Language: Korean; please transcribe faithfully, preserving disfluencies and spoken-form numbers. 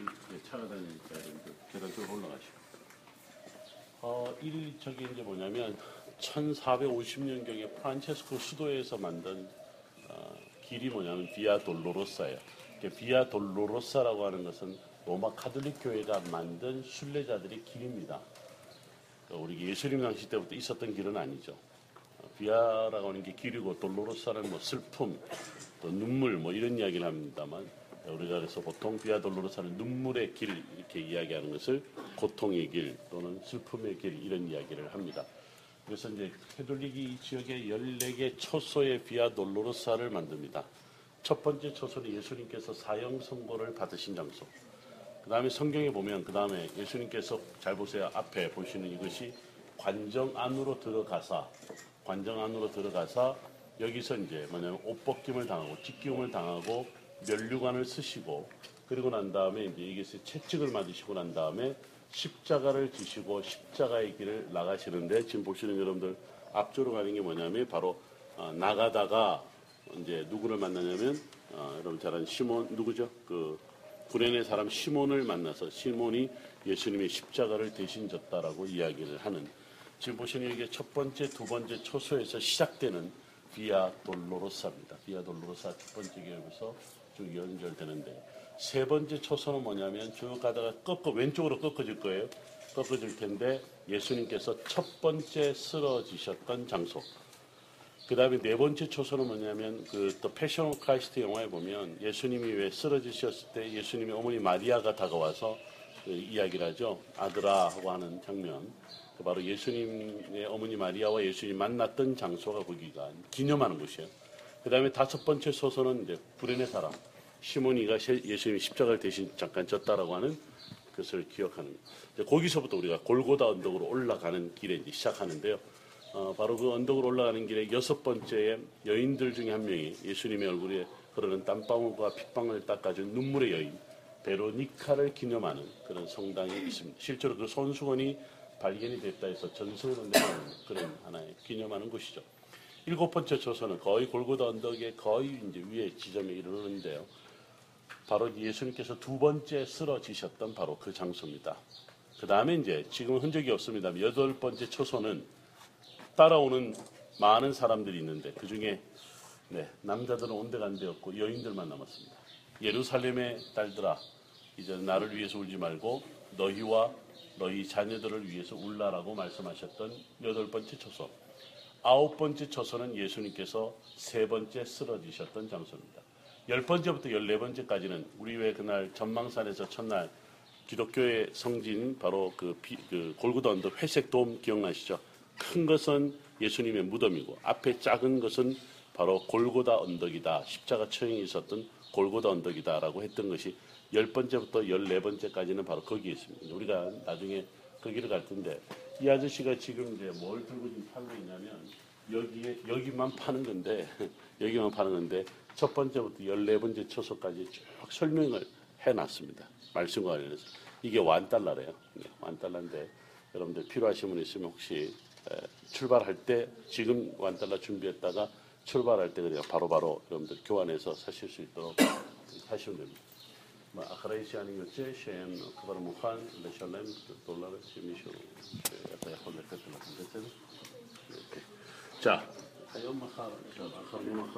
며칠 찾아다니니까 계단 쭉 올라가시고. 어, 일, 저기 이제 뭐냐면 천사백오십 년경에 프란체스코 수도에서 만든 어, 길이 뭐냐면 비아 돌로로사예요. 비아 돌로로사라고 하는 것은 로마 카톨릭 교회가 만든 순례자들의 길입니다. 그러니까 우리 예수님 당시 때부터 있었던 길은 아니죠. 비아라고 하는 게 길이고 돌로로사는 뭐 슬픔, 또 눈물 뭐 이런 이야기를 합니다만, 우리가 그래서 보통 비아 돌로로사는 눈물의 길 이렇게 이야기하는 것을 고통의 길 또는 슬픔의 길 이런 이야기를 합니다. 그래서 이제 캐톨릭이 이 지역에 열네 개 초소의 비아 돌로로사를 만듭니다. 첫 번째 초소는 예수님께서 사형 선고를 받으신 장소. 그 다음에 성경에 보면 그 다음에 예수님께서 잘 보세요. 앞에 보시는 이것이 관정 안으로 들어가사 관정 안으로 들어가서 여기서 이제 뭐냐면 옷 벗김을 당하고 찢기움을 당하고 면류관을 쓰시고, 그리고 난 다음에 이제 이것에 채찍을 맞으시고 난 다음에 십자가를 지시고 십자가의 길을 나가시는데, 지금 보시는 여러분들 앞쪽으로 가는 게 뭐냐면 바로 어, 나가다가 이제 누구를 만나냐면 어, 여러분 잘 아는 시몬 누구죠? 그 구레네 사람 시몬을 만나서 시몬이 예수님의 십자가를 대신 졌다라고 이야기를 하는. 지금 보시는 이게 첫 번째, 두 번째 초소에서 시작되는 비아 돌로로사입니다. 비아 돌로로사 첫 번째 계획에서 쭉 연결되는데, 세 번째 초소는 뭐냐면 쭉 가다가 꺾어 왼쪽으로 꺾어질 거예요. 꺾어질 텐데 예수님께서 첫 번째 쓰러지셨던 장소. 그 다음에 네 번째 초소는 뭐냐면 그 또 패션 오브 크라이스트 영화에 보면 예수님이 왜 쓰러지셨을 때 예수님의 어머니 마리아가 다가와서 그 이야기를 하죠. 아들아 하고 하는 장면. 바로 예수님의 어머니 마리아와 예수님이 만났던 장소가 거기가 기념하는 곳이에요. 그 다음에 다섯 번째 소서는 이제 구레네 사람 시몬이가 예수님이 십자가를 대신 잠깐 졌다라고 하는 것을 기억하는. 이제 거기서부터 우리가 골고다 언덕으로 올라가는 길에 이제 시작하는데요. 어, 바로 그 언덕으로 올라가는 길에 여섯 번째에 여인들 중에 한 명이 예수님의 얼굴에 흐르는 땀방울과 핏방울을 닦아준 눈물의 여인 베로니카를 기념하는 그런 성당이 있습니다. 실제로 그 손수건이 발견이 됐다 해서 전승으로 내려오는 그런 하나의 기념하는 곳이죠. 일곱 번째 초소는 거의 골고다 언덕의 거의 이제 위에 지점에 이르는데요. 바로 예수님께서 두 번째 쓰러지셨던 바로 그 장소입니다. 그 다음에 이제 지금은 흔적이 없습니다. 여덟 번째 초소는 따라오는 많은 사람들이 있는데 그 중에 네, 남자들은 온데간데였고 여인들만 남았습니다. 예루살렘의 딸들아, 이제 나를 위해서 울지 말고 너희와 너희 자녀들을 위해서 울라라고 말씀하셨던 여덟 번째 초소. 아홉 번째 초소는 예수님께서 세 번째 쓰러지셨던 장소입니다. 열 번째부터 열네 번째까지는 우리 왜 그날 전망산에서 첫날 기독교의 성지인 바로 그, 그 골고다 언덕 회색 돔 기억나시죠? 큰 것은 예수님의 무덤이고 앞에 작은 것은 바로 골고다 언덕이다. 십자가 처형이 있었던 골고다 언덕이다라고 했던 것이 열 번째부터 열네 번째까지는 바로 거기에 있습니다. 우리가 나중에 거기를 갈 텐데 이 아저씨가 지금 이제 뭘 들고 지금 팔고 있냐면 여기에 여기만 파는 건데 여기만 파는 건데 첫 번째부터 열네 번째 초소까지 쭉 설명을 해놨습니다. 말씀과 관련해서 이게 만 달러래요. 네, 만 달러인데 여러분들 필요하신 분 있으면 혹시 출발할 때 지금 만 달러 준비했다가 출발할 때 그냥 바로바로 여러분들 교환해서 사실 수 있도록 하시면 됩니다. אחרי שאני יוצא שהם כבר מוכן לשלם דולר שמישהו שאתה יכול לתת לכם בעצם. 자, היום מחר, עכשיו, אחר יום אחר.